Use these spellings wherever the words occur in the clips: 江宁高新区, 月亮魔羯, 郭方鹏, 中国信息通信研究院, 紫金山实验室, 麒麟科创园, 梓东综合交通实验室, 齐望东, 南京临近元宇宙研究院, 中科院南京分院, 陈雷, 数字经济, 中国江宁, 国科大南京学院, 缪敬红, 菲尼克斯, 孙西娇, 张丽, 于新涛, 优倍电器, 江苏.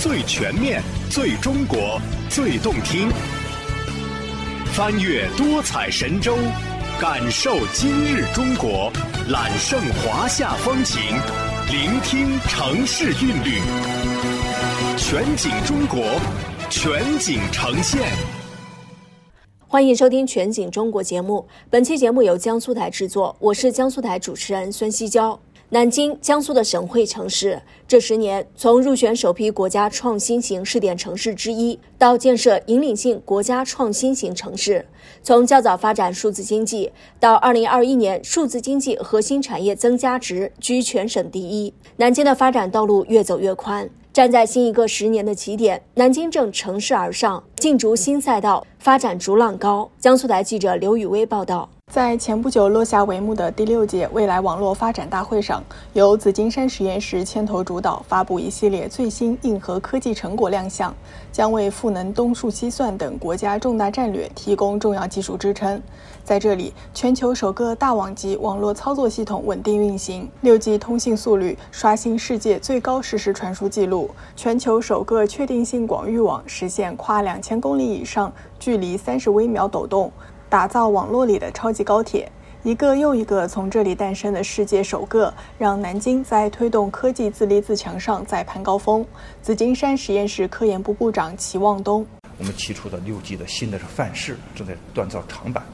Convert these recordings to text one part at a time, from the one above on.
最全面、最中国、最动听。翻越多彩神州，感受今日中国，揽胜华夏风情，聆听城市韵律，全景中国，全景呈现。欢迎收听《全景中国》节目，本期节目由江苏台制作，我是江苏台主持人孙西娇。南京，江苏的省会城市，这10年从入选首批国家创新型试点城市之一，到建设引领性国家创新型城市；从较早发展数字经济，到2021年数字经济核心产业增加值居全省第一，南京的发展道路越走越宽。站在新一个10年的起点，南京正乘势而上，竞逐新赛道，发展逐浪高。江苏台记者刘雨薇报道。在前不久落下帷幕的第6届未来网络发展大会上，由紫金山实验室牵头主导，发布一系列最新硬核科技成果亮相，将为赋能东数西算等国家重大战略提供重要技术支撑。在这里，全球首个大网级网络操作系统稳定运行，6G 通信速率刷新世界最高实时传输记录，全球首个确定性广域网实现跨2000公里以上距离30微秒抖动，打造网络里的超级高铁。一个又一个从这里诞生的世界首个，让南京在推动科技自立自强上再攀高峰。紫金山实验室科研部部长齐望东：我们提出的6G 的新的范式，正在锻造长板，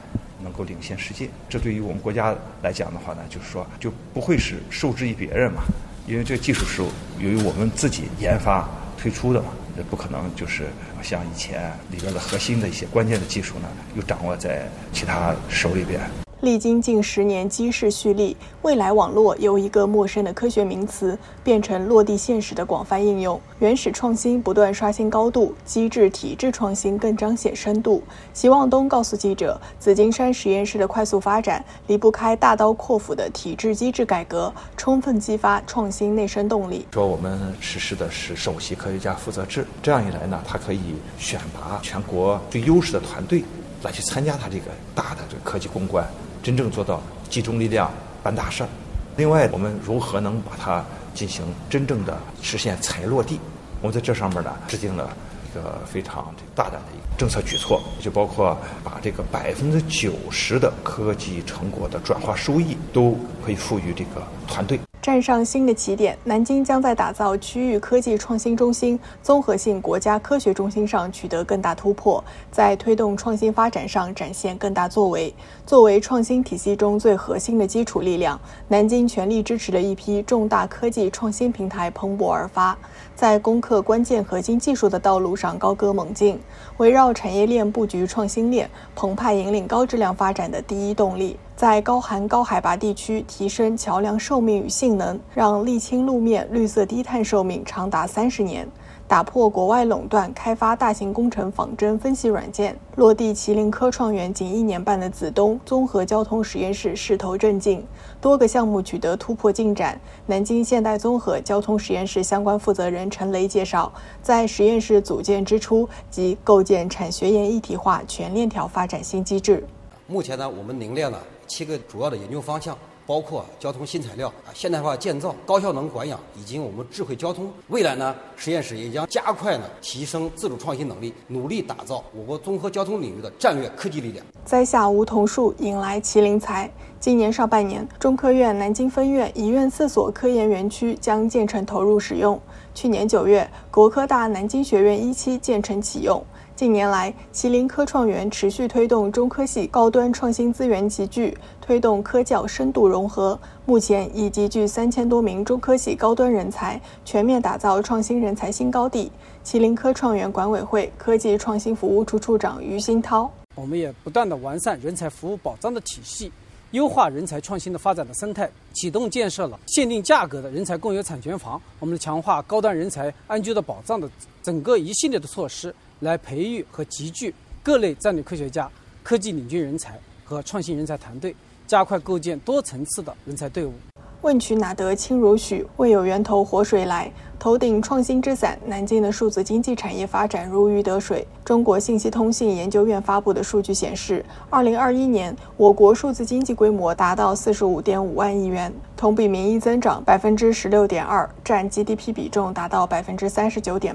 能够领先世界。这对于我们国家来讲的话呢，就是说就不会是受制于别人嘛，因为这技术是由于我们自己研发推出的嘛，也不可能就是像以前里边的核心的一些关键的技术呢，又掌握在其他手里边。历经近10年积势蓄力，未来网络由一个陌生的科学名词变成落地现实的广泛应用，原始创新不断刷新高度，机制体制创新更彰显深度。齐望东告诉记者，紫金山实验室的快速发展离不开大刀阔斧的体制机制改革，充分激发创新内生动力。说我们实施的是首席科学家负责制，这样一来呢，它可以选拔全国最优势的团队来去参加它这个大的这个科技攻关，真正做到集中力量办大事儿。另外，我们如何能把它进行真正的实现财落地？我们在这上面呢制定了一个非常大胆的一个政策举措，就包括把这个90%的科技成果的转化收益都可以赋予这个团队。站上新的起点，南京将在打造区域科技创新中心、综合性国家科学中心上取得更大突破，在推动创新发展上展现更大作为。作为创新体系中最核心的基础力量，南京全力支持的一批重大科技创新平台蓬勃而发，在攻克关键核心技术的道路上高歌猛进，围绕产业链布局创新链，澎湃引领高质量发展的第一动力。在高寒高海拔地区提升桥梁寿命与性能，让沥青路面绿色低碳寿命长达30年，打破国外垄断，开发大型工程仿真分析软件。落地麒麟科创园仅1年半的梓东综合交通实验室势头正劲，多个项目取得突破进展。南京现代综合交通实验室相关负责人陈雷介绍，在实验室组建之初即构建产学研一体化全链条发展新机制。目前呢，我们凝练了7个主要的研究方向，包括交通新材料、现代化建造、高效能管养以及我们智慧交通。未来呢，实验室也将加快呢提升自主创新能力，努力打造我国综合交通领域的战略科技力量。栽下梧桐树，引来麒麟才。今年上半年，中科院南京分院1院4所科研园区将建成投入使用。去年9月，国科大南京学院1期建成启用。近年来，麒麟科创园持续推动中科系高端创新资源集聚，推动科教深度融合。目前已集聚3000多名中科系高端人才，全面打造创新人才新高地。麒麟科创园管委会科技创新服务处处长于新涛：我们也不断地完善人才服务保障的体系，优化人才创新的发展的生态，启动建设了限定价格的人才共有产权房。我们强化高端人才安居的保障的整个一系列的措施，来培育和集聚各类战略科学家、科技领军人才和创新人才团队，加快构建多层次的人才队伍。问渠哪得清如许，为有源头活水来。头顶创新之伞，南京的数字经济产业发展如鱼得水。中国信息通信研究院发布的数据显示，2021年我国数字经济规模达到45.5万亿元，同比名义增长16.2%，占 GDP 比重达到39.8%。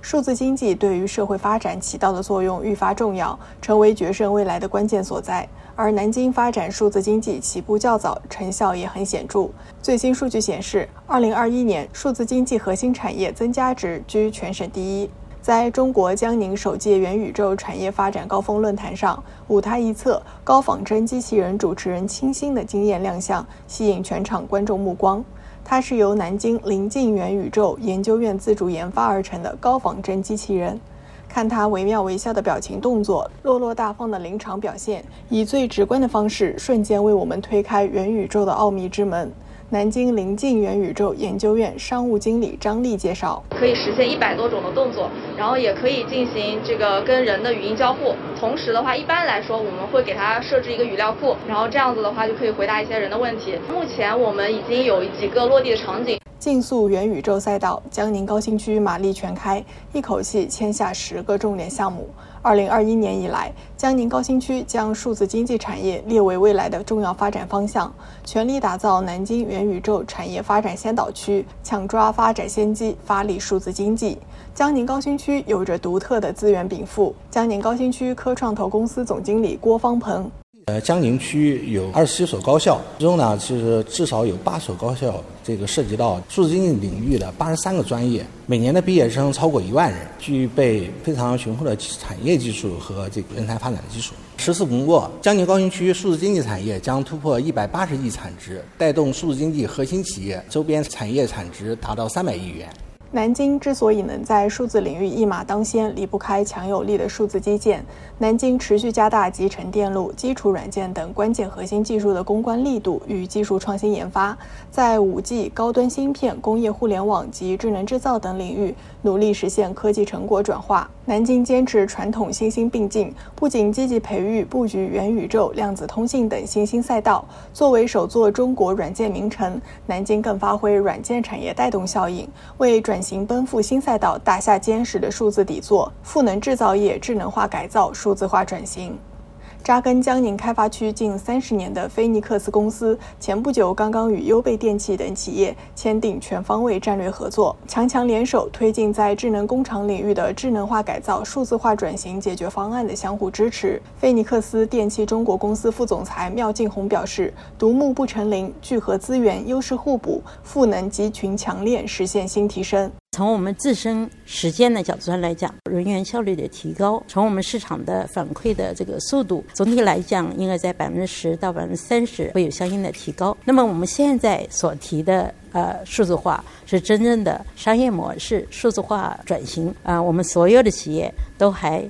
数字经济对于社会发展起到的作用愈发重要，成为决胜未来的关键所在。而南京发展数字经济起步较早，成效也很显著。最新数据显示，2021年数字经济核心产业增加值居全省第一。在中国江宁首届元宇宙产业发展高峰论坛上，舞台一侧高仿真机器人主持人清新的惊艳亮相，吸引全场观众目光。它是由南京临近元宇宙研究院自主研发而成的高仿真机器人。看他惟妙惟肖的表情动作，落落大方的临场表现，以最直观的方式瞬间为我们推开元宇宙的奥秘之门。南京临近元宇宙研究院商务经理张丽介绍，可以实现100多种的动作，然后也可以进行这个跟人的语音交互。同时的话，一般来说我们会给它设置一个语料库，然后这样子的话就可以回答一些人的问题。目前我们已经有几个落地的场景。竞速元宇宙赛道，江宁高新区马力全开，一口气签下10个重点项目。2021年以来，江宁高新区将数字经济产业列为未来的重要发展方向，全力打造南京元宇宙产业发展先导区，抢抓发展先机，发力数字经济。江宁高新区有着独特的资源禀赋。江宁高新区科创投公司总经理郭方鹏。江宁区有27所高校，其中呢是至少有8所高校这个涉及到数字经济领域的83个专业，每年的毕业生超过1万人，具备非常雄厚的产业技术和这个人才发展的基础。14年过，江宁高新区数字经济产业将突破180亿产值，带动数字经济核心企业周边产业产值达到300亿元。南京之所以能在数字领域一马当先，离不开强有力的数字基建。南京持续加大集成电路、基础软件等关键核心技术的攻关力度与技术创新研发，在 5G、高端芯片、工业互联网及智能制造等领域努力实现科技成果转化。南京坚持传统新兴并进，不仅积极培育布局元宇宙、量子通信等新兴赛道。作为首座中国软件名城，南京更发挥软件产业带动效应，为转型奔赴新赛道打下坚实的数字底座，赋能制造业智能化改造、数字化转型。扎根江宁开发区近30年的菲尼克斯公司，前不久刚刚与优倍电器等企业签订全方位战略合作，强联手推进在智能工厂领域的智能化改造、数字化转型解决方案的相互支持。菲尼克斯电器中国公司副总裁缪敬红表示，独木不成林，聚合资源优势互补，赋能集群强链，实现新提升。从我们自身实践的角度上来讲，人员效率的提高，从我们市场的反馈的这个速度，总体来讲应该在10%到30%会有相应的提高。那么我们现在所提的数字化是真正的商业模式数字化转型我们所有的企业都还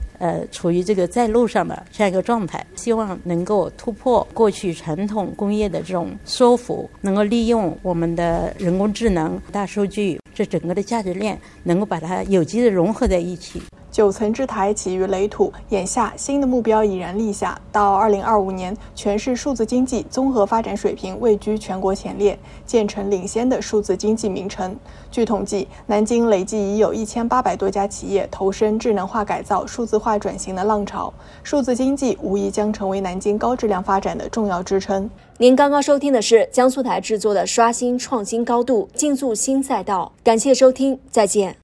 处于这个在路上的这样一个状态，希望能够突破过去传统工业的这种束缚，能够利用我们的人工智能、大数据这整个的价值链，能够把它有机的融合在一起。9层之台起于垒土，眼下新的目标已然立下，到2025年，全市数字经济综合发展水平位居全国前列，建成领先的数字经济名城。据统计，南京累计已有1800多家企业投身智能化改造、数字化转型的浪潮，数字经济无疑将成为南京高质量发展的重要支撑。您刚刚收听的是江苏台制作的《刷新创新高度，竞速新赛道》，感谢收听，再见。